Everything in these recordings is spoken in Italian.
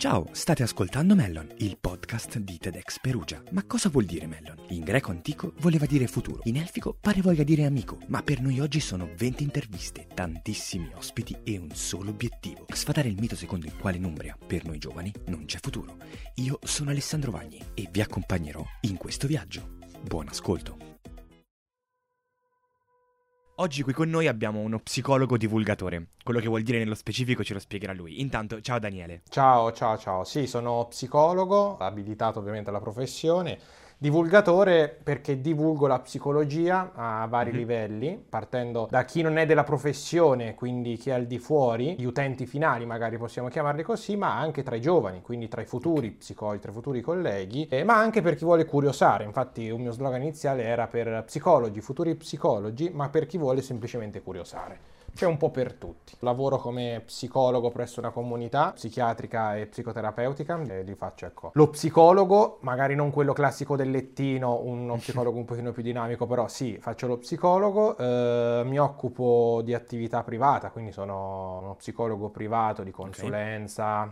Ciao, state ascoltando Mellon, il podcast di TEDx Perugia. Ma cosa vuol dire Mellon? In greco antico voleva dire futuro, in elfico pare voglia dire amico, ma per noi oggi sono 20 interviste, tantissimi ospiti e un solo obiettivo: sfatare il mito secondo il quale in Umbria, per noi giovani, non c'è futuro. Io sono Alessandro Vagni e vi accompagnerò in questo viaggio. Buon ascolto. Oggi qui con noi abbiamo uno psicologo divulgatore. Quello che vuol dire nello specifico ce lo spiegherà lui. Intanto, ciao Daniele. Ciao. Sì, sono psicologo, abilitato ovviamente alla professione. Divulgatore perché divulgo la psicologia a vari livelli, partendo da chi non è della professione, quindi chi è al di fuori, gli utenti finali magari possiamo chiamarli così, ma anche tra i giovani, quindi tra i futuri psicologi, tra i futuri colleghi, ma anche per chi vuole curiosare. Infatti un mio slogan iniziale era per psicologi, futuri psicologi, ma per chi vuole semplicemente curiosare. C'è un po' per tutti. Lavoro come psicologo presso una comunità psichiatrica e psicoterapeutica e li faccio, ecco, lo psicologo, magari non quello classico del lettino, uno psicologo un pochino più dinamico, però sì, faccio lo psicologo. Mi occupo di attività privata, quindi sono uno psicologo privato di consulenza. Okay.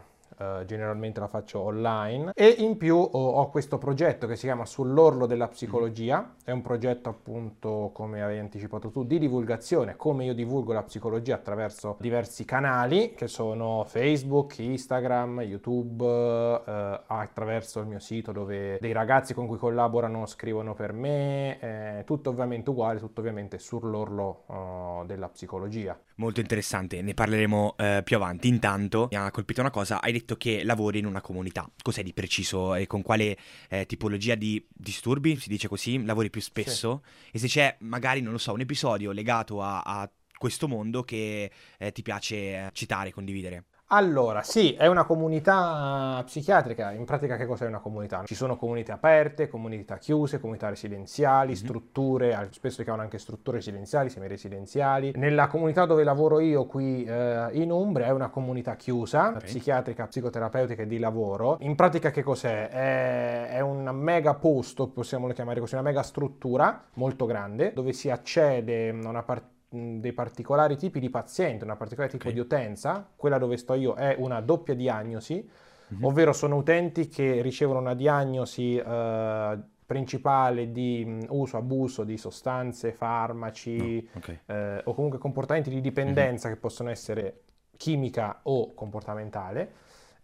Generalmente la faccio online e in più ho questo progetto che si chiama Sull'orlo della psicologia. È un progetto, appunto, come avevi anticipato tu, di divulgazione, come io divulgo la psicologia attraverso diversi canali che sono Facebook, Instagram, YouTube, attraverso il mio sito dove dei ragazzi con cui collaborano scrivono per me, tutto ovviamente uguale, tutto ovviamente sull'orlo della psicologia. Molto interessante, ne parleremo più avanti. Intanto mi ha colpito una cosa: hai detto che lavori in una comunità. Cos'è di preciso e con quale tipologia di disturbi, si dice così, lavori più spesso? Sì. E se c'è magari, non lo so, un episodio legato a questo mondo che ti piace citare, condividere? Allora, sì, è una comunità psichiatrica. In pratica che cos'è una comunità? Ci sono comunità aperte, comunità chiuse, comunità residenziali, strutture, spesso si chiamano anche strutture residenziali, semiresidenziali. Nella comunità dove lavoro io qui in Umbria è una comunità chiusa, okay, psichiatrica, psicoterapeutica e di lavoro. In pratica che cos'è? È un mega posto, possiamo chiamare così, una mega struttura molto grande dove si accede a una parte dei particolari tipi di paziente, una particolare tipo di utenza. Quella dove sto io è una doppia diagnosi, ovvero sono utenti che ricevono una diagnosi principale di uso, abuso di sostanze, farmaci, o comunque comportamenti di dipendenza che possono essere chimica o comportamentale.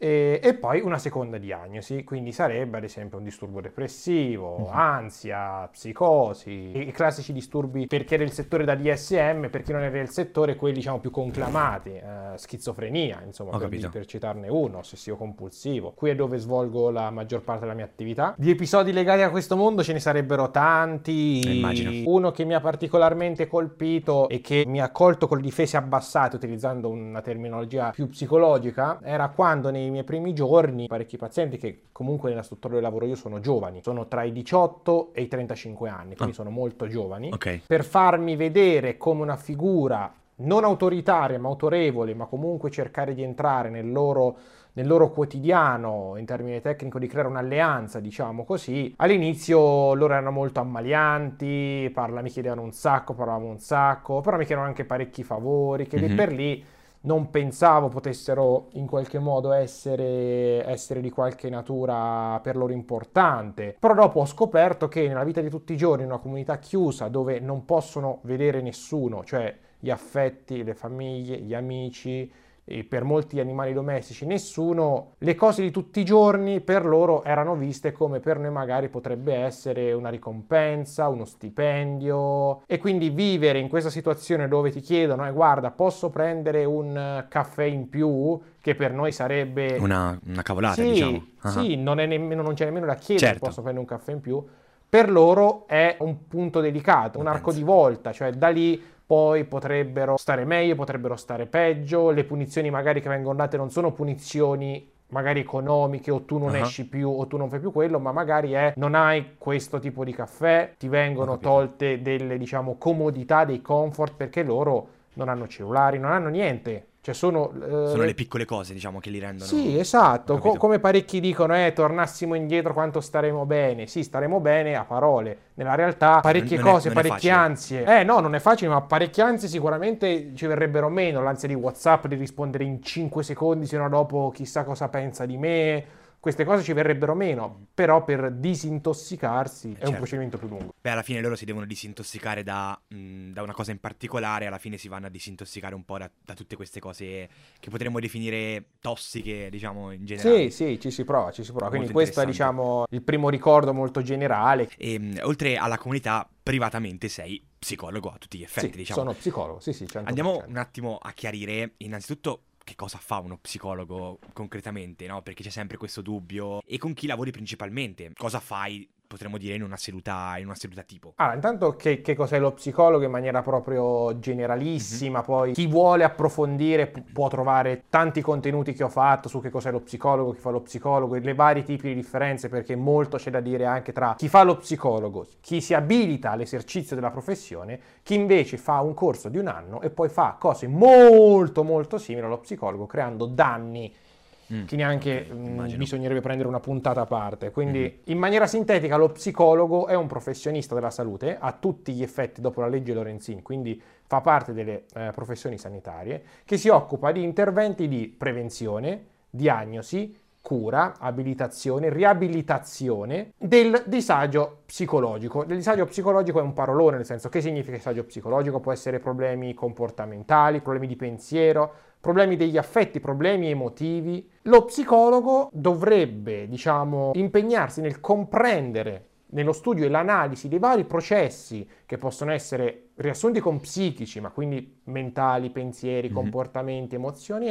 E poi una seconda diagnosi, quindi sarebbe ad esempio un disturbo depressivo, ansia, psicosi, i classici disturbi per chi è del settore da DSM, per chi non è del settore quelli, diciamo, più conclamati, schizofrenia, insomma, per citarne uno, ossessivo compulsivo. Qui è dove svolgo la maggior parte della mia attività. Di episodi legati a questo mondo ce ne sarebbero tanti. Immagino. Uno che mi ha particolarmente colpito e che mi ha colto con le difese abbassate, utilizzando una terminologia più psicologica, era quando nei miei primi giorni parecchi pazienti, che comunque nella struttura dove lavoro io sono giovani, sono tra i 18 e i 35 anni, quindi sono molto giovani, per farmi vedere come una figura non autoritaria ma autorevole, ma comunque cercare di entrare nel loro quotidiano, in termini tecnico di creare un'alleanza, diciamo così. All'inizio loro erano molto ammalianti, mi chiedevano un sacco, parlavamo un sacco, però mi chiedevano anche parecchi favori che lì per lì non pensavo potessero in qualche modo essere di qualche natura per loro importante. Però dopo ho scoperto che nella vita di tutti i giorni, in una comunità chiusa dove non possono vedere nessuno, cioè gli affetti, le famiglie, gli amici, e per molti animali domestici nessuno, le cose di tutti i giorni per loro erano viste come per noi magari potrebbe essere una ricompensa, uno stipendio. E quindi vivere in questa situazione dove ti chiedono guarda, posso prendere un caffè in più, che per noi sarebbe una cavolata, sì, diciamo. Sì, non c'è nemmeno da chiedere, certo, posso prendere un caffè in più. Per loro è un punto delicato, un arco di volta, cioè da lì poi potrebbero stare meglio, potrebbero stare peggio, le punizioni magari che vengono date non sono punizioni magari economiche, o tu non esci più o tu non fai più quello, ma magari non hai questo tipo di caffè, ti vengono tolte delle, diciamo, comodità, dei comfort, perché loro non hanno cellulari, non hanno niente Cioè sono le piccole cose, diciamo, che li rendono... Sì, esatto, come parecchi dicono, tornassimo indietro quanto staremo bene. Sì, staremo bene a parole, nella realtà parecchie cose, parecchie ansie. No, non è facile, ma parecchie ansie sicuramente ci verrebbero meno. L'ansia di WhatsApp di rispondere in 5 secondi, se no dopo chissà cosa pensa di me... Queste cose ci verrebbero meno, però per disintossicarsi è un procedimento più lungo. Beh, alla fine loro si devono disintossicare da una cosa in particolare, alla fine si vanno a disintossicare un po' da tutte queste cose che potremmo definire tossiche, diciamo, in generale. Sì, sì, ci si prova. Quindi questo è, diciamo, il primo ricordo molto generale. E oltre alla comunità, privatamente sei psicologo a tutti gli effetti, sì, diciamo. Sono psicologo, sì, 100%. Andiamo un attimo a chiarire, innanzitutto, che cosa fa uno psicologo concretamente, no? Perché c'è sempre questo dubbio. E con chi lavori principalmente? Cosa fai, potremmo dire, in una seduta tipo? Allora, intanto che cos'è lo psicologo in maniera proprio generalissima, poi chi vuole approfondire può trovare tanti contenuti che ho fatto su che cos'è lo psicologo, chi fa lo psicologo e le vari tipi di differenze, perché molto c'è da dire anche tra chi fa lo psicologo, chi si abilita all'esercizio della professione, chi invece fa un corso di un anno e poi fa cose molto molto simili allo psicologo, creando danni che neanche bisognerebbe prendere una puntata a parte. Quindi in maniera sintetica lo psicologo è un professionista della salute a tutti gli effetti dopo la legge Lorenzin, quindi fa parte delle professioni sanitarie, che si occupa di interventi di prevenzione, diagnosi, cura, abilitazione, riabilitazione del disagio psicologico. Il disagio psicologico è un parolone, nel senso che significa disagio psicologico? Può essere problemi comportamentali, problemi di pensiero, problemi degli affetti, problemi emotivi. Lo psicologo dovrebbe, diciamo, impegnarsi nel comprendere, nello studio e l'analisi dei vari processi che possono essere riassunti con psichici, ma quindi mentali, pensieri, comportamenti, emozioni,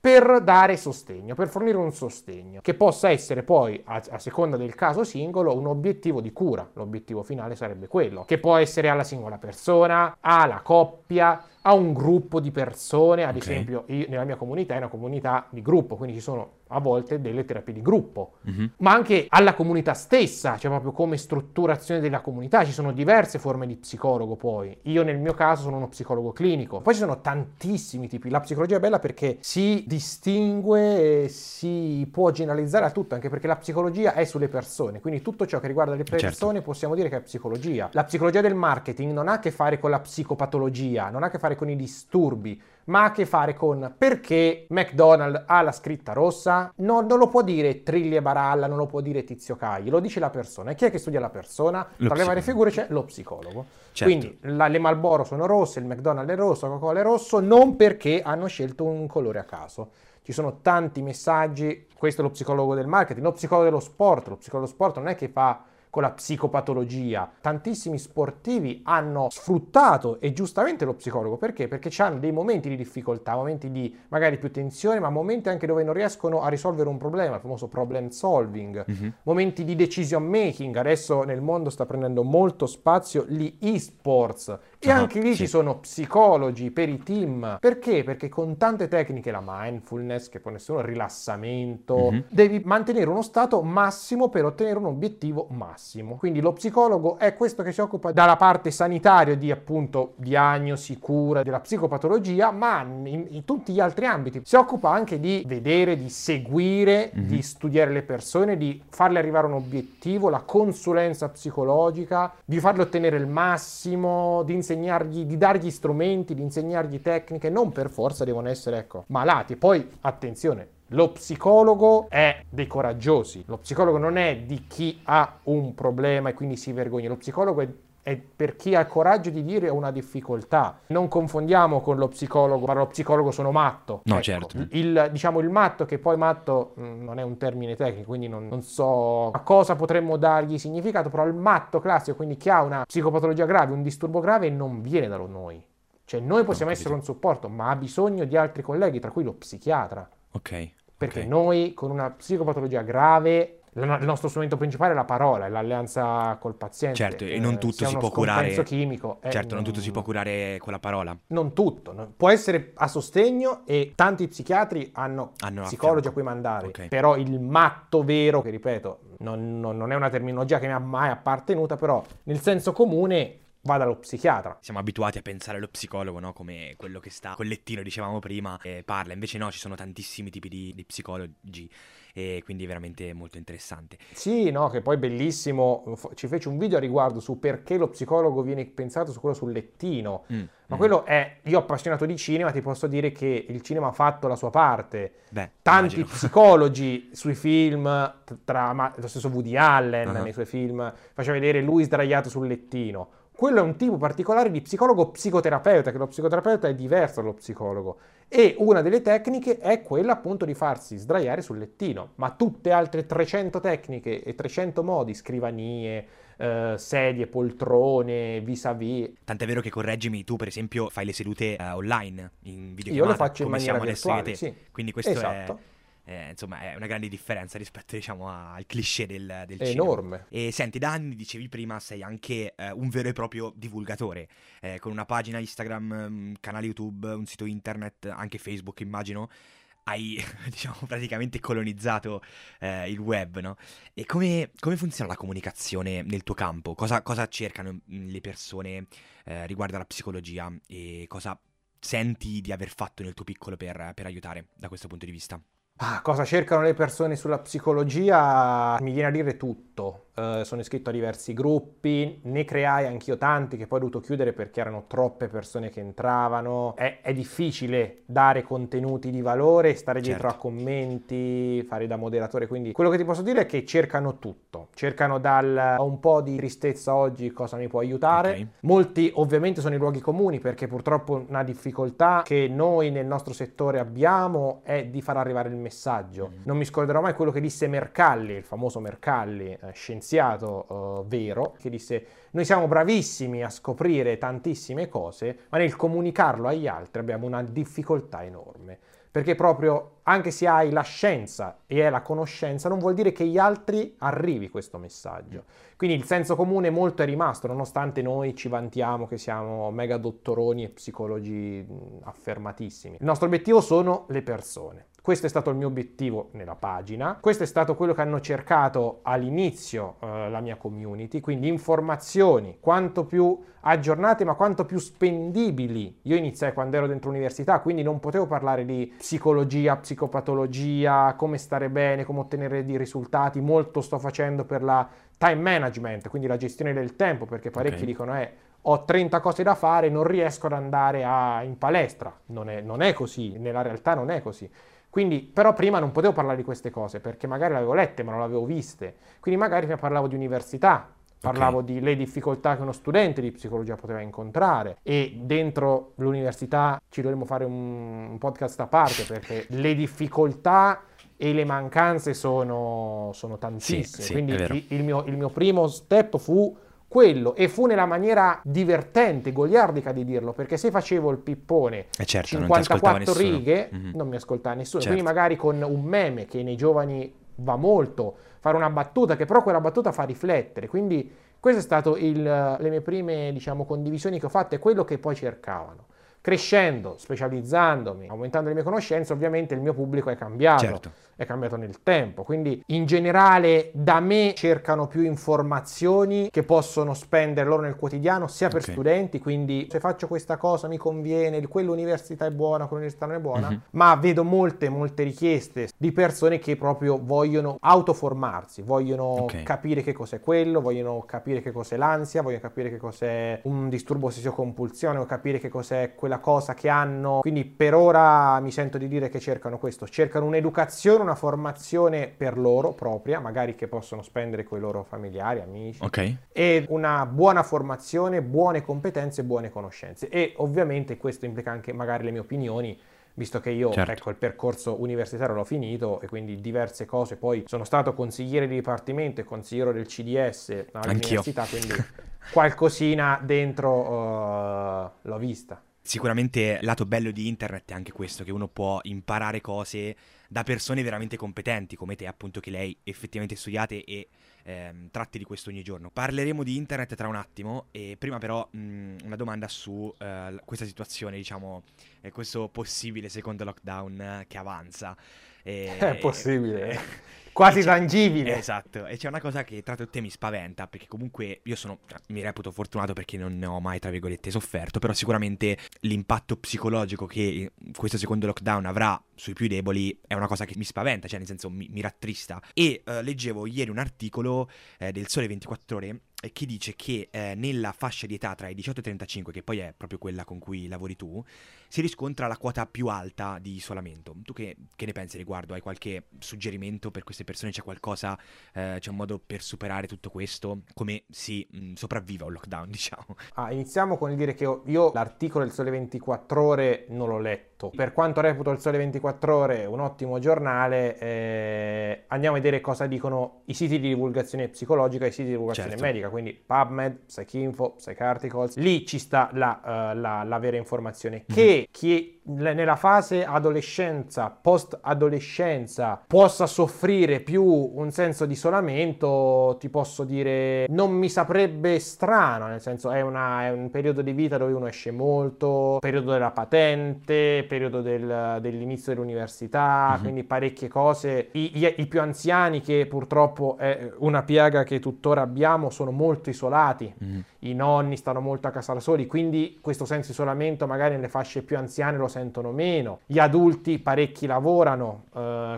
per dare sostegno, per fornire un sostegno che possa essere poi, a seconda del caso singolo, un obiettivo di cura. L'obiettivo finale sarebbe quello, che può essere alla singola persona, alla coppia, a un gruppo di persone. Ad esempio, io, nella mia comunità, è una comunità di gruppo, quindi ci sono a volte delle terapie di gruppo, ma anche alla comunità stessa, cioè proprio come strutturazione della comunità. Ci sono diverse forme di psicologo poi. Io nel mio caso sono uno psicologo clinico. Poi ci sono tantissimi tipi. La psicologia è bella perché si distingue e si può generalizzare a tutto, anche perché la psicologia è sulle persone, quindi tutto ciò che riguarda le persone possiamo dire che è psicologia. La psicologia del marketing non ha a che fare con la psicopatologia, non ha a che fare con i disturbi, ma ha a che fare con perché McDonald's ha la scritta rossa. No, non lo può dire Trilli e Baralla, non lo può dire Tizio Caio, lo dice la persona. E chi è che studia la persona? Tra le varie figure c'è lo psicologo. Quindi le Marlboro sono rosse, il McDonald's è rosso, la Coca Cola è rosso, non perché hanno scelto un colore a caso. Ci sono tanti messaggi. Questo è lo psicologo del marketing. Lo psicologo dello sport, lo psicologo dello sport non è che fa con la psicopatologia. Tantissimi sportivi hanno sfruttato, e giustamente, lo psicologo. Perché? Perché hanno dei momenti di difficoltà, momenti di magari più tensione, ma momenti anche dove non riescono a risolvere un problema, il famoso problem solving, momenti di decision making. Adesso nel mondo sta prendendo molto spazio gli e-sports, e anche lì ci sono psicologi per i team. Perché? Perché con tante tecniche, la mindfulness, che può essere il rilassamento, devi mantenere uno stato massimo per ottenere un obiettivo massimo. Quindi lo psicologo è questo che si occupa dalla parte sanitaria di, appunto, diagnosi, cura della psicopatologia, ma in tutti gli altri ambiti. Si occupa anche di vedere, di seguire, di studiare le persone, di farle arrivare un obiettivo, la consulenza psicologica, di farle ottenere il massimo, di insegnargli, di dargli strumenti, di insegnargli tecniche. Non per forza devono essere, malati. Poi, attenzione, lo psicologo è dei coraggiosi, lo psicologo non è di chi ha un problema e quindi si vergogna, lo psicologo è per chi ha il coraggio di dire ho una difficoltà. Non confondiamo con lo psicologo, ma lo psicologo sono matto. No, certo. Il matto, che poi matto non è un termine tecnico, quindi non so a cosa potremmo dargli significato, però il matto classico, quindi chi ha una psicopatologia grave, un disturbo grave, non viene da noi. Cioè noi possiamo essere un supporto, ma ha bisogno di altri colleghi, tra cui lo psichiatra. Perché noi con una psicopatologia grave, il nostro strumento principale è la parola, è l'alleanza col paziente. Certo, e non tutto si può curare. Chimico, certo, non tutto si può curare con la parola. Non tutto, può essere a sostegno, e tanti psichiatri hanno psicologi a cui mandare. Però il matto vero, che ripeto, non è una terminologia che mi ha mai appartenuta, però nel senso comune va dallo psichiatra. Siamo abituati a pensare allo psicologo, no? Come quello che sta col lettino, dicevamo prima, e parla. Invece no, ci sono tantissimi tipi di psicologi, e quindi è veramente molto interessante. Sì, no, che poi bellissimo, ci fece un video a riguardo su perché lo psicologo viene pensato su quello sul lettino, ma quello è, io appassionato di cinema ti posso dire che il cinema ha fatto la sua parte. Beh, tanti immagino. Psicologi sui film, tra lo stesso Woody Allen nei suoi film, faceva vedere lui sdraiato sul lettino. Quello è un tipo particolare di psicologo psicoterapeuta, che lo psicoterapeuta è diverso dallo psicologo. E una delle tecniche è quella appunto di farsi sdraiare sul lettino, ma tutte altre 300 tecniche e 300 modi, scrivanie, sedie, poltrone, vis-à-vis. Tant'è vero che, correggimi tu, per esempio fai le sedute online in videochiamata. Io le faccio in maniera virtuale, sì. Quindi questo esatto. Insomma, è una grande differenza rispetto, diciamo, al cliché del cinema. Enorme. E senti, da anni, dicevi prima, sei anche un vero e proprio divulgatore, con una pagina Instagram, un canale YouTube, un sito internet, anche Facebook immagino. Hai, diciamo, praticamente colonizzato il web, no? E come funziona la comunicazione nel tuo campo? Cosa cercano le persone riguardo alla psicologia, e cosa senti di aver fatto nel tuo piccolo per aiutare da questo punto di vista? Ah, cosa cercano le persone sulla psicologia? Mi viene a dire tutto. Sono iscritto a diversi gruppi, ne creai anch'io tanti che poi ho dovuto chiudere perché erano troppe persone che entravano. È difficile dare contenuti di valore, stare dietro a commenti, fare da moderatore, quindi quello che ti posso dire è che cercano tutto. Cercano dal "ho un po' di tristezza oggi, cosa mi può aiutare?" Okay. Molti ovviamente sono i luoghi comuni, perché purtroppo una difficoltà che noi nel nostro settore abbiamo è di far arrivare il messaggio. Non mi scorderò mai quello che disse Mercalli, il famoso Mercalli, scienziato vero, che disse: noi siamo bravissimi a scoprire tantissime cose, ma nel comunicarlo agli altri abbiamo una difficoltà enorme, perché proprio anche se hai la scienza e è la conoscenza, non vuol dire che gli altri arrivi questo messaggio. Quindi il senso comune molto è rimasto, nonostante noi ci vantiamo che siamo mega dottoroni e psicologi affermatissimi. Il nostro obiettivo sono le persone. Questo è stato il mio obiettivo nella pagina, questo è stato quello che hanno cercato all'inizio la mia community, quindi informazioni quanto più aggiornate ma quanto più spendibili. Io iniziai quando ero dentro università, quindi non potevo parlare di psicologia, psicopatologia, come stare bene, come ottenere dei risultati. Molto sto facendo per la time management, quindi la gestione del tempo, perché parecchi dicono ho 30 cose da fare, non riesco ad andare in palestra. Non è così, nella realtà non è così. Quindi, però prima non potevo parlare di queste cose perché magari le avevo lette ma non le avevo viste. Quindi magari prima parlavo di università, parlavo delle difficoltà che uno studente di psicologia poteva incontrare, e dentro l'università ci dovremmo fare un podcast a parte, perché le difficoltà e le mancanze sono tantissime. Sì, quindi il mio primo step fu quello, e fu nella maniera divertente, goliardica di dirlo, perché se facevo il pippone 54 righe non mi ascoltava nessuno. Quindi magari con un meme, che nei giovani va molto, fare una battuta che però quella battuta fa riflettere. Quindi queste sono state le mie prime, diciamo, condivisioni che ho fatto, e quello che poi cercavano. Crescendo, specializzandomi, aumentando le mie conoscenze, ovviamente il mio pubblico è cambiato, è cambiato nel tempo. Quindi in generale da me cercano più informazioni che possono spendere loro nel quotidiano, sia per studenti, quindi se faccio questa cosa mi conviene, quell'università è buona, quell'università non è buona, ma vedo molte richieste di persone che proprio vogliono autoformarsi, vogliono capire che cos'è quello, vogliono capire che cos'è l'ansia, vogliono capire che cos'è un disturbo ossessivo-compulsione, vogliono capire che cos'è la cosa che hanno. Quindi per ora mi sento di dire che cercano questo, cercano un'educazione, una formazione per loro propria, magari che possono spendere con i loro familiari, amici, e una buona formazione, buone competenze, buone conoscenze. E ovviamente questo implica anche magari le mie opinioni, visto che io il percorso universitario l'ho finito, e quindi diverse cose. Poi sono stato consigliere di dipartimento e consigliere del CDS all'università, quindi qualcosina dentro l'ho vista. Sicuramente il lato bello di internet è anche questo, che uno può imparare cose da persone veramente competenti come te, appunto, che lei effettivamente studiate e tratti di questo ogni giorno. Parleremo di internet tra un attimo, e prima però una domanda su questa situazione, diciamo, questo possibile secondo lockdown che avanza. È possibile, quasi tangibile. Esatto, e c'è una cosa che tra tutte mi spaventa, perché comunque io sono, mi reputo fortunato perché non ne ho mai, tra virgolette, sofferto, però sicuramente l'impatto psicologico che questo secondo lockdown avrà sui più deboli è una cosa che mi spaventa, cioè nel senso mi rattrista. E leggevo ieri un articolo del Sole 24 Ore che dice che nella fascia di età tra i 18 e i 35, che poi è proprio quella con cui lavori tu, si riscontra la quota più alta di isolamento. Tu che ne pensi riguardo? Hai qualche suggerimento per queste persone? C'è qualcosa, c'è un modo per superare tutto questo? Come si sopravvive a un lockdown, diciamo? Ah, iniziamo con il dire che io l'articolo del Sole 24 Ore non l'ho letto. Per quanto reputo il Sole 24 Ore un ottimo giornale, andiamo a vedere cosa dicono i siti di divulgazione psicologica e i siti di divulgazione, certo, medica. Quindi PubMed, PsychInfo, PsychArticles, lì ci sta la vera informazione, che nella fase adolescenza, post-adolescenza possa soffrire più un senso di isolamento, ti posso dire, non mi saprebbe strano, nel senso è un periodo di vita dove uno esce molto, periodo della patente, periodo dell'inizio dell'università, quindi parecchie cose. I più anziani, che purtroppo è una piaga che tuttora abbiamo, sono molto isolati, i nonni stanno molto a casa da soli, quindi questo senso di isolamento magari nelle fasce più anziane lo sentono meno. Gli adulti, parecchi lavorano,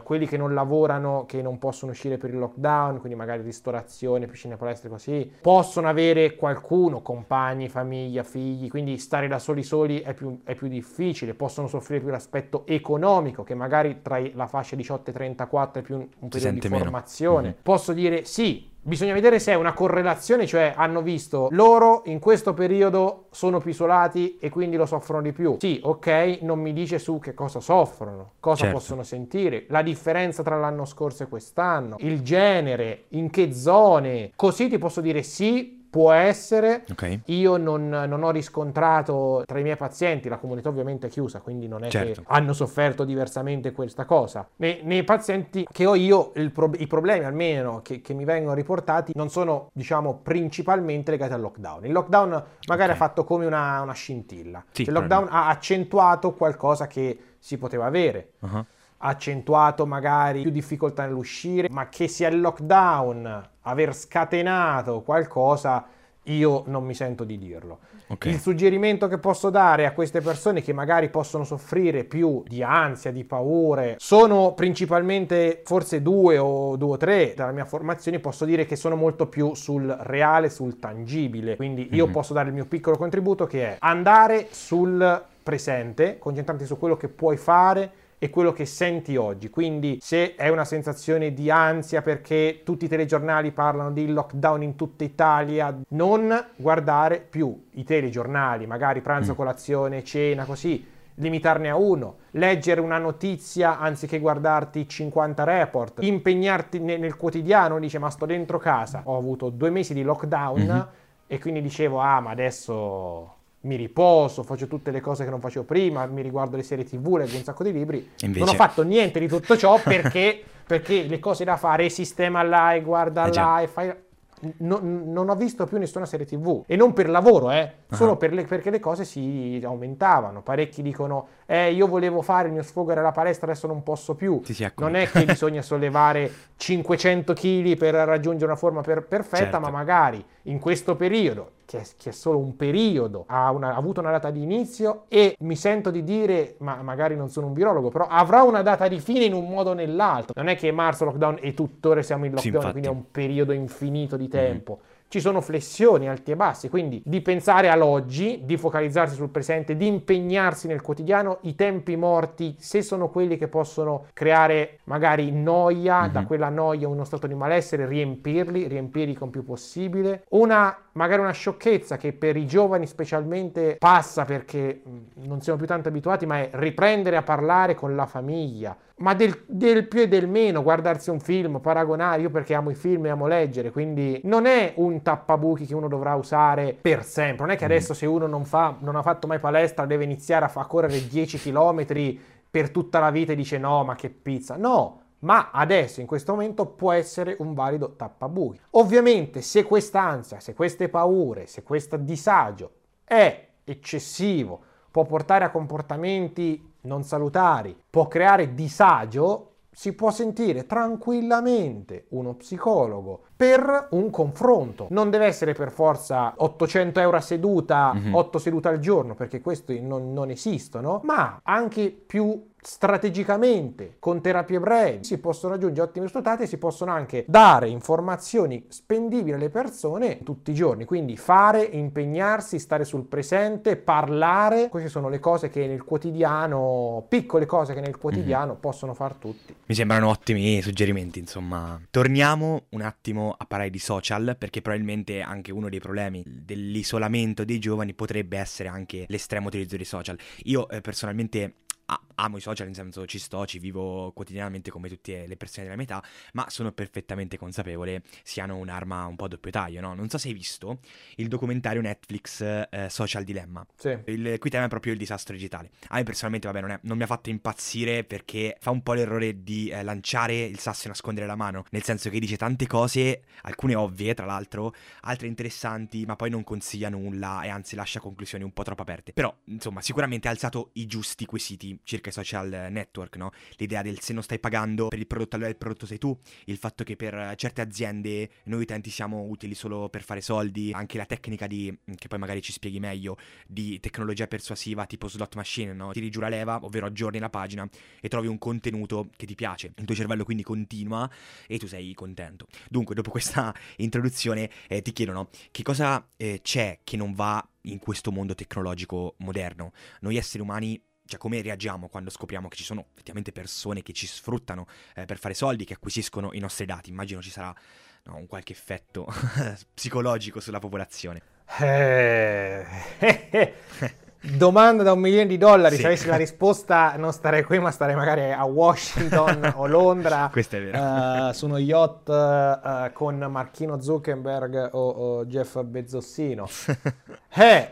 quelli che non lavorano, che non possono uscire per il lockdown, quindi magari ristorazione, piscine palestre, così, possono avere qualcuno, compagni, famiglia, figli, quindi stare da soli è più difficile. Possono soffrire più l'aspetto economico, che magari tra la fascia 18 e 34 è più un periodo di formazione. Posso dire sì, bisogna vedere se è una correlazione, cioè hanno visto loro in questo periodo sono più isolati e quindi lo soffrono di più. Sì, ok, non mi dice su che cosa soffrono, cosa, certo, possono sentire, la differenza tra l'anno scorso e quest'anno, il genere, in che zone, così ti posso dire sì, può essere. Okay. Io non ho riscontrato tra i miei pazienti, la comunità ovviamente è chiusa, quindi non è, certo, che hanno sofferto diversamente questa cosa. Nei pazienti che ho io, i problemi almeno che mi vengono riportati non sono, diciamo, principalmente legati al lockdown. Il lockdown magari, okay, ha fatto come una scintilla. Sì, il lockdown ha accentuato qualcosa che si poteva avere. Accentuato magari più difficoltà nell'uscire, ma che sia il lockdown aver scatenato qualcosa, io non mi sento di dirlo. Okay. Il suggerimento che posso dare a queste persone che magari possono soffrire più di ansia, di paure, sono principalmente forse due o tre. Dalla mia formazione posso dire che sono molto più sul reale, sul tangibile, quindi io posso dare il mio piccolo contributo, che è andare sul presente, concentrarti su quello che puoi fare e quello che senti oggi. Quindi se è una sensazione di ansia perché tutti i telegiornali parlano di lockdown in tutta Italia, non guardare più i telegiornali, magari pranzo, colazione, cena, così, limitarne a uno, leggere una notizia anziché guardarti 50 report, impegnarti nel quotidiano. Dice, ma sto dentro casa, ho avuto 2 mesi di lockdown e quindi dicevo, ah, ma adesso mi riposo, faccio tutte le cose che non facevo prima, mi riguardo le serie TV, leggo un sacco di libri. Invece non ho fatto niente di tutto ciò perché le cose da fare, sistema là e guarda là e fai. Non ho visto più nessuna serie TV, e non per lavoro, solo perché le cose si aumentavano. Parecchi dicono, io volevo fare il mio sfogo alla palestra, adesso non posso più. Non è che bisogna sollevare 500 kg per raggiungere una forma perfetta, certo, ma magari in questo periodo, che è solo un periodo, ha avuto una data di inizio, e mi sento di dire, ma magari non sono un virologo, però avrà una data di fine in un modo o nell'altro. Non è che marzo lockdown e tuttora siamo in lockdown, sì, quindi è un periodo infinito di tempo. Ci sono flessioni, alti e bassi, quindi di pensare all'oggi, di focalizzarsi sul presente, di impegnarsi nel quotidiano. I tempi morti, se sono quelli che possono creare magari noia, da quella noia uno stato di malessere, riempirli con più possibile. Magari una sciocchezza che per i giovani specialmente passa perché non siamo più tanto abituati, ma è riprendere a parlare con la famiglia, ma del più e del meno, guardarsi un film, paragonare. Io perché amo i film e amo leggere, quindi non è un tappabuchi che uno dovrà usare per sempre. Non è che adesso se uno non ha fatto mai palestra deve iniziare a correre 10 chilometri per tutta la vita e dice no, ma che pizza, no, ma adesso in questo momento può essere un valido tappabuchi. Ovviamente se questa ansia, se queste paure, se questo disagio è eccessivo, può portare a comportamenti non salutari, può creare disagio, si può sentire tranquillamente uno psicologo per un confronto. Non deve essere per forza 800 euro a seduta, 8 sedute al giorno, perché questi non esistono, ma anche più strategicamente, con terapie brevi, si possono raggiungere ottimi risultati e si possono anche dare informazioni spendibili alle persone tutti i giorni. Quindi fare, impegnarsi, stare sul presente, parlare. Queste sono le cose che nel quotidiano, piccole cose che nel quotidiano possono far tutti. Mi sembrano ottimi suggerimenti, insomma. Torniamo un attimo a parlare di social, perché probabilmente anche uno dei problemi dell'isolamento dei giovani potrebbe essere anche l'estremo utilizzo dei social. Io personalmente amo i social, nel senso ci sto, ci vivo quotidianamente come tutte le persone della mia età, ma sono perfettamente consapevole siano un'arma un po' a doppio taglio, no? Non so se hai visto il documentario Netflix Social Dilemma. Sì. Il cui tema è proprio il disastro digitale. A me personalmente, vabbè, non mi ha fatto impazzire, perché fa un po' l'errore di lanciare il sasso e nascondere la mano, nel senso che dice tante cose, alcune ovvie tra l'altro, altre interessanti, ma poi non consiglia nulla e anzi lascia conclusioni un po' troppo aperte. Però, insomma, sicuramente ha alzato i giusti quesiti circa i social network, no? L'idea del se non stai pagando per il prodotto, allora il prodotto sei tu, il fatto che per certe aziende noi utenti siamo utili solo per fare soldi, anche la tecnica di, che poi magari ci spieghi meglio, di tecnologia persuasiva tipo slot machine, no? Tiri giù la leva, ovvero aggiorni la pagina e trovi un contenuto che ti piace, il tuo cervello quindi continua e tu sei contento. Dunque, dopo questa introduzione ti chiedo, no? Che cosa c'è che non va in questo mondo tecnologico moderno? Noi esseri umani, cioè, come reagiamo quando scopriamo che ci sono effettivamente persone che ci sfruttano per fare soldi, che acquisiscono i nostri dati? Immagino ci sarà, no, un qualche effetto psicologico sulla popolazione. Domanda da $1.000.000. Sì. Se avessi la risposta non starei qui, ma starei magari a Washington o Londra. Questo è vero. Su uno yacht con Marchino Zuckerberg o Jeff Bezossino.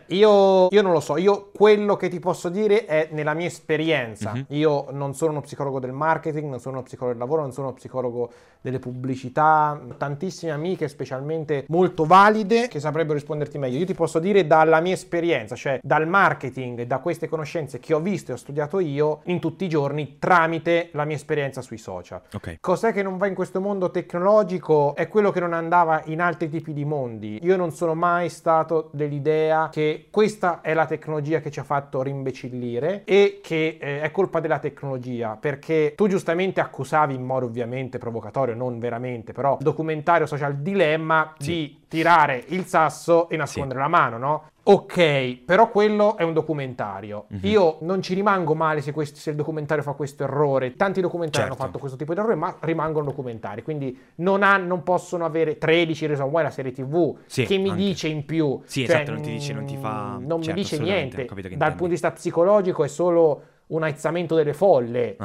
Io non lo so. Io quello che ti posso dire è nella mia esperienza. Io non sono uno psicologo del marketing, non sono uno psicologo del lavoro, non sono uno psicologo delle pubblicità. Tantissime amiche, specialmente molto valide, che saprebbero risponderti meglio. Io ti posso dire dalla mia esperienza, cioè dal marketing, da queste conoscenze che ho visto e ho studiato io in tutti i giorni tramite la mia esperienza sui social. Okay. Cos'è che non va in questo mondo tecnologico? È quello che non andava in altri tipi di mondi. Io non sono mai stato dell'idea che questa è la tecnologia che ci ha fatto rimbecillire e che è colpa della tecnologia, perché tu giustamente accusavi in modo ovviamente provocatorio, non veramente, però il documentario Social Dilemma, sì, di tirare il sasso e nascondere, sì, la mano, no? Ok, però quello è un documentario. Io non ci rimango male se il documentario fa questo errore. Tanti documentari, certo, hanno fatto questo tipo di errore, ma rimangono documentari. Quindi non possono avere 13 Reasons Why, la serie TV, sì, che mi anche dice in più. Sì, cioè, esatto, non ti dice, non ti fa... Non, certo, mi dice niente. Dal punto di vista psicologico è solo un aizzamento delle folle.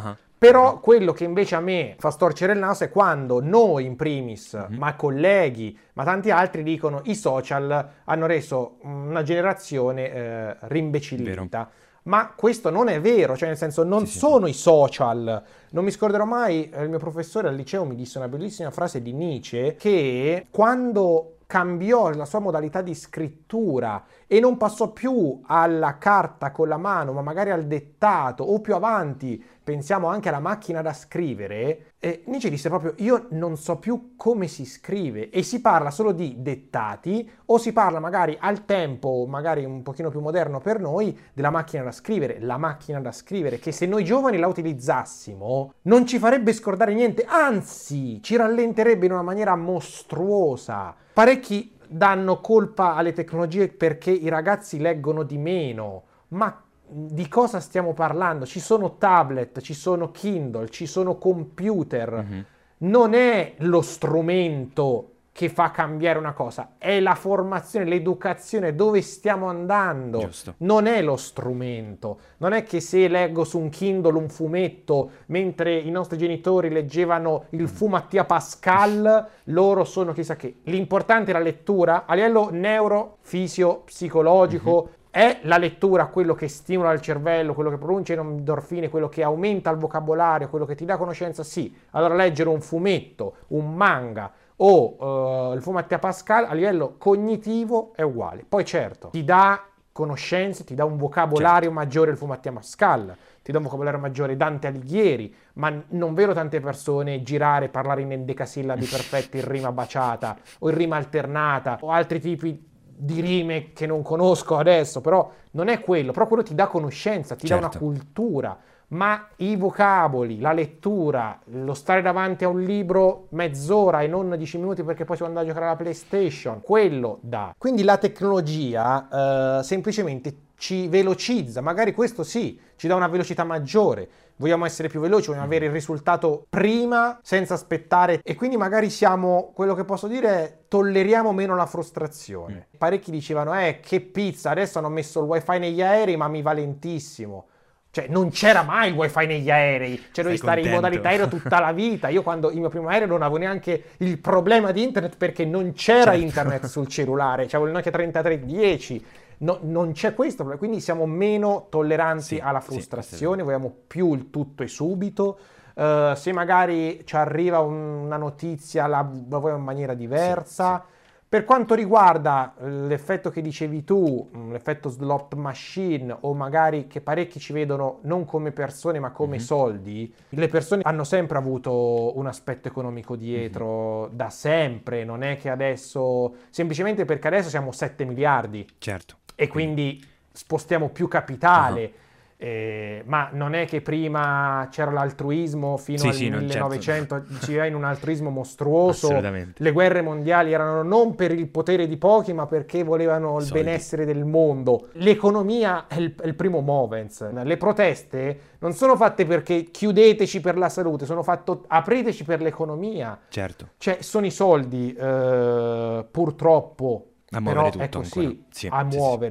Però quello che invece a me fa storcere il naso è quando noi in primis, ma colleghi, ma tanti altri dicono i social hanno reso una generazione rimbecillita. Ma questo non è vero, cioè nel senso non sono i social. Non mi scorderò mai, il mio professore al liceo mi disse una bellissima frase di Nietzsche, che quando cambiò la sua modalità di scrittura e non passò più alla carta con la mano, ma magari al dettato, o più avanti pensiamo anche alla macchina da scrivere, Nietzsche disse proprio io non so più come si scrive e si parla solo di dettati, o si parla magari al tempo, magari un pochino più moderno per noi, della macchina da scrivere, la macchina da scrivere che se noi giovani la utilizzassimo non ci farebbe scordare niente, anzi ci rallenterebbe in una maniera mostruosa. Parecchi danno colpa alle tecnologie perché i ragazzi leggono di meno, ma di cosa stiamo parlando? Ci sono tablet, ci sono Kindle, ci sono computer. Non è lo strumento che fa cambiare una cosa, è la formazione, l'educazione, dove stiamo andando. Giusto. Non è lo strumento, non è che se leggo su un Kindle un fumetto mentre i nostri genitori leggevano il fu Mattia Pascal, loro sono chissà che. L'importante è la lettura a livello neurofisio psicologico. È la lettura quello che stimola il cervello, quello che produce endorfine, quello che aumenta il vocabolario, quello che ti dà conoscenza? Sì. Allora leggere un fumetto, un manga o il fumetto Mattia Pascal a livello cognitivo è uguale. Poi certo, ti dà conoscenze, ti dà un vocabolario maggiore il fumetto Mattia Pascal, ti dà un vocabolario maggiore Dante Alighieri, ma non vedo tante persone girare, parlare in endecasillabi perfetti, in rima baciata o in rima alternata o altri tipi di rime che non conosco adesso, però non è quello, però quello ti dà conoscenza, ti dà una cultura, ma i vocaboli, la lettura, lo stare davanti a un libro mezz'ora e non 10 minuti perché poi si può andare a giocare alla PlayStation, quello dà. Quindi la tecnologia semplicemente ci velocizza, magari questo sì, ci dà una velocità maggiore, vogliamo essere più veloci, vogliamo avere il risultato prima senza aspettare e quindi magari siamo, quello che posso dire è, tolleriamo meno la frustrazione. Parecchi dicevano, che pizza, adesso hanno messo il wifi negli aerei ma mi va lentissimo. Cioè non c'era mai il wifi negli aerei, cioè dovevi stare in modalità aereo tutta la vita. Io quando il mio primo aereo non avevo neanche il problema di internet perché non c'era internet sul cellulare, c'avevo il Nokia 3310. No, non c'è questo, quindi siamo meno tolleranti alla frustrazione, vogliamo più il tutto e subito. Se magari ci arriva una notizia la vogliamo in maniera diversa. Per quanto riguarda l'effetto che dicevi tu, l'effetto slot machine, o magari che parecchi ci vedono non come persone ma come soldi, le persone hanno sempre avuto un aspetto economico dietro, da sempre, non è che adesso, semplicemente perché adesso siamo 7 miliardi. Certo. E quindi spostiamo più capitale, ma non è che prima c'era l'altruismo fino al 1900, c'era in un altruismo mostruoso, le guerre mondiali erano non per il potere di pochi ma perché volevano il benessere del mondo. L'economia è il primo movens, le proteste non sono fatte perché chiudeteci per la salute, sono fatte apriteci per l'economia, cioè sono i soldi purtroppo a muovere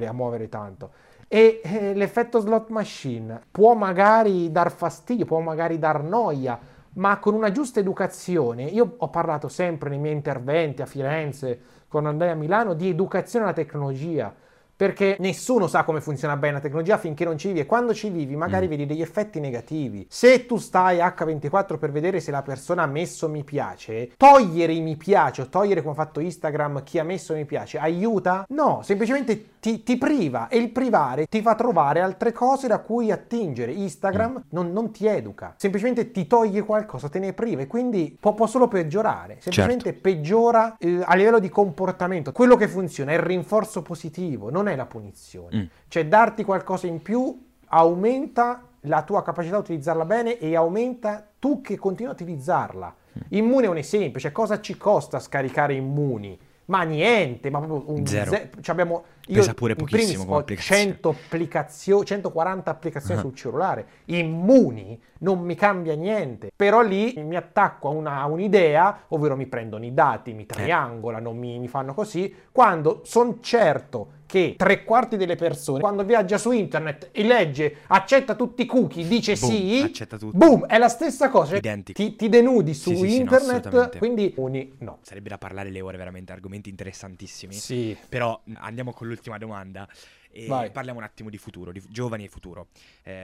a muovere tanto. E l'effetto slot machine può magari dar fastidio, può magari dar noia, ma con una giusta educazione, io ho parlato sempre nei miei interventi a Firenze, con Andrea a Milano, di educazione alla tecnologia, perché nessuno sa come funziona bene la tecnologia finché non ci vivi, e quando ci vivi magari vedi degli effetti negativi. Se tu stai H24 per vedere se la persona ha messo mi piace, togliere i mi piace o togliere, come ha fatto Instagram, chi ha messo mi piace aiuta? No, semplicemente ti priva, e il privare ti fa trovare altre cose da cui attingere. Instagram non ti educa, semplicemente ti toglie qualcosa, te ne priva, e quindi può solo peggiorare, semplicemente peggiora a livello di comportamento. Quello che funziona è il rinforzo positivo, non è la punizione, cioè darti qualcosa in più aumenta la tua capacità di utilizzarla bene e aumenta tu che continui a utilizzarla. Immuni è un esempio, cioè cosa ci costa scaricare Immuni? Ma niente, ma proprio un zero. Cioè abbiamo, io pesa pure pochissimo con applicazioni. 140 applicazioni sul cellulare. Immuni non mi cambia niente, però lì mi attacco a un'idea, ovvero mi prendono i dati, mi triangolano, mi fanno così, quando sono certo che 3/4 delle persone quando viaggia su internet e legge accetta tutti i cookie, dice boom, sì, accetta tutto. Boom, è la stessa cosa, ti denudi su internet, no, quindi no. Sarebbe da parlare le ore, veramente argomenti interessantissimi, però andiamo con l'ultima domanda e parliamo un attimo di futuro, di giovani e futuro.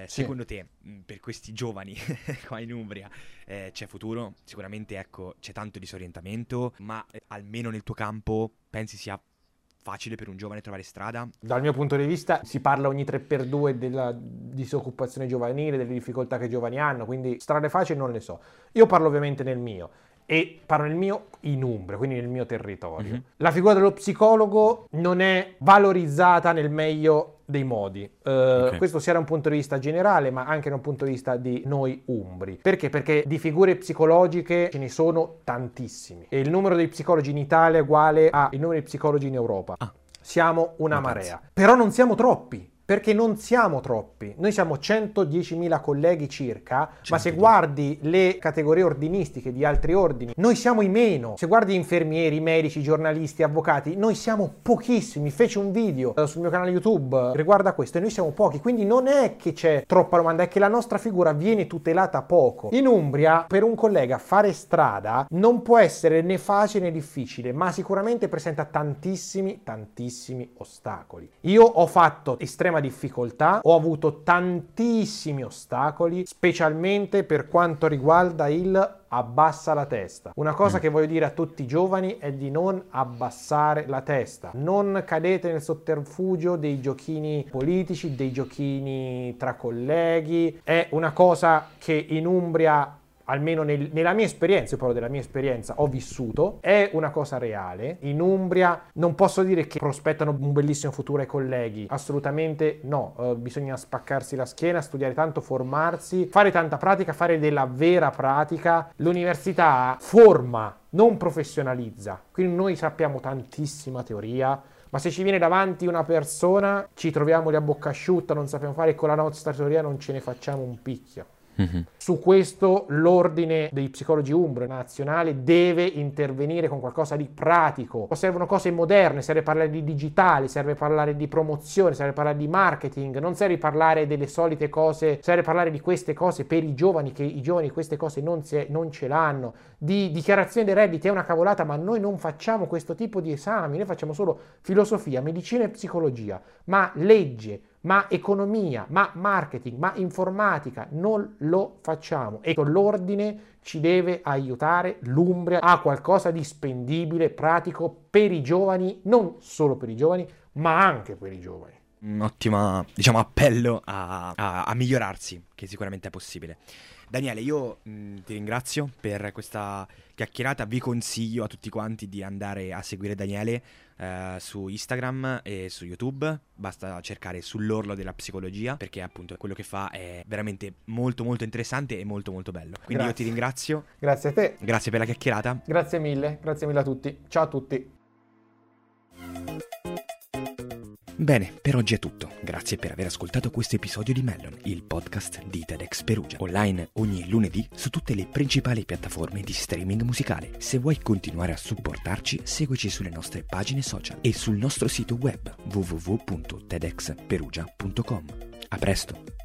Secondo te, per questi giovani qua in Umbria c'è futuro? Sicuramente, ecco, c'è tanto disorientamento, ma almeno nel tuo campo pensi sia facile per un giovane trovare strada? Dal mio punto di vista si parla ogni 3x2 della disoccupazione giovanile, delle difficoltà che i giovani hanno, quindi strade facili non le so. Io parlo ovviamente nel mio, e parlo nel mio in Umbria, quindi nel mio territorio. La figura dello psicologo non è valorizzata nel meglio dei modi, questo sia da un punto di vista generale ma anche da un punto di vista di noi umbri. Perché? Perché di figure psicologiche ce ne sono tantissime e il numero dei psicologi in Italia è uguale al numero dei psicologi in Europa. Siamo una marea, però non siamo troppi. perché non siamo troppi, noi siamo 110.000 colleghi circa, 110. Ma se guardi le categorie ordinistiche di altri ordini, noi siamo i meno. Se guardi infermieri, medici, giornalisti, avvocati, noi siamo pochissimi. Feci un video sul mio canale YouTube riguardo a questo e noi siamo pochi, quindi non è che c'è troppa domanda, è che la nostra figura viene tutelata poco. In Umbria, per un collega fare strada non può essere né facile né difficile, ma sicuramente presenta tantissimi ostacoli. Io ho fatto estrema difficoltà, ho avuto tantissimi ostacoli, specialmente per quanto riguarda il abbassa la testa. Una cosa che voglio dire a tutti i giovani è di non abbassare la testa, non cadete nel sotterfugio dei giochini politici, dei giochini tra colleghi. È una cosa che in Umbria, almeno nella mia esperienza, io parlo della mia esperienza, ho vissuto, è una cosa reale. In Umbria non posso dire che prospettano un bellissimo futuro ai colleghi, assolutamente no, bisogna spaccarsi la schiena, studiare tanto, formarsi, fare tanta pratica, fare della vera pratica. L'università forma, non professionalizza, quindi noi sappiamo tantissima teoria, ma se ci viene davanti una persona ci troviamo lì a bocca asciutta, non sappiamo fare, con la nostra teoria non ce ne facciamo un picchio. Su questo l'ordine dei psicologi umbro nazionale deve intervenire con qualcosa di pratico. Servono cose moderne, serve parlare di digitale, serve parlare di promozione, serve parlare di marketing, non serve parlare delle solite cose, serve parlare di queste cose per i giovani, che i giovani queste cose non ce l'hanno. Di dichiarazione dei redditi è una cavolata, ma noi non facciamo questo tipo di esami, noi facciamo solo filosofia, medicina e psicologia, ma legge, ma economia, ma marketing, ma informatica non lo facciamo. E l'ordine ci deve aiutare. L'Umbria ha qualcosa di spendibile, pratico per i giovani, non solo per i giovani, ma anche per i giovani. Un ottimo, diciamo, appello a migliorarsi, che sicuramente è possibile. Daniele, io ti ringrazio per questa chiacchierata. Vi consiglio a tutti quanti di andare a seguire Daniele su Instagram e su YouTube. Basta cercare Sull'orlo della psicologia, perché appunto quello che fa è veramente molto molto interessante e molto molto bello. Quindi grazie. Io ti ringrazio. Grazie a te. Grazie per la chiacchierata. Grazie mille a tutti. Ciao a tutti. Bene, per oggi è tutto. Grazie per aver ascoltato questo episodio di Mellon, il podcast di TEDx Perugia, online ogni lunedì su tutte le principali piattaforme di streaming musicale. Se vuoi continuare a supportarci, seguici sulle nostre pagine social e sul nostro sito web www.tedxperugia.com. A presto!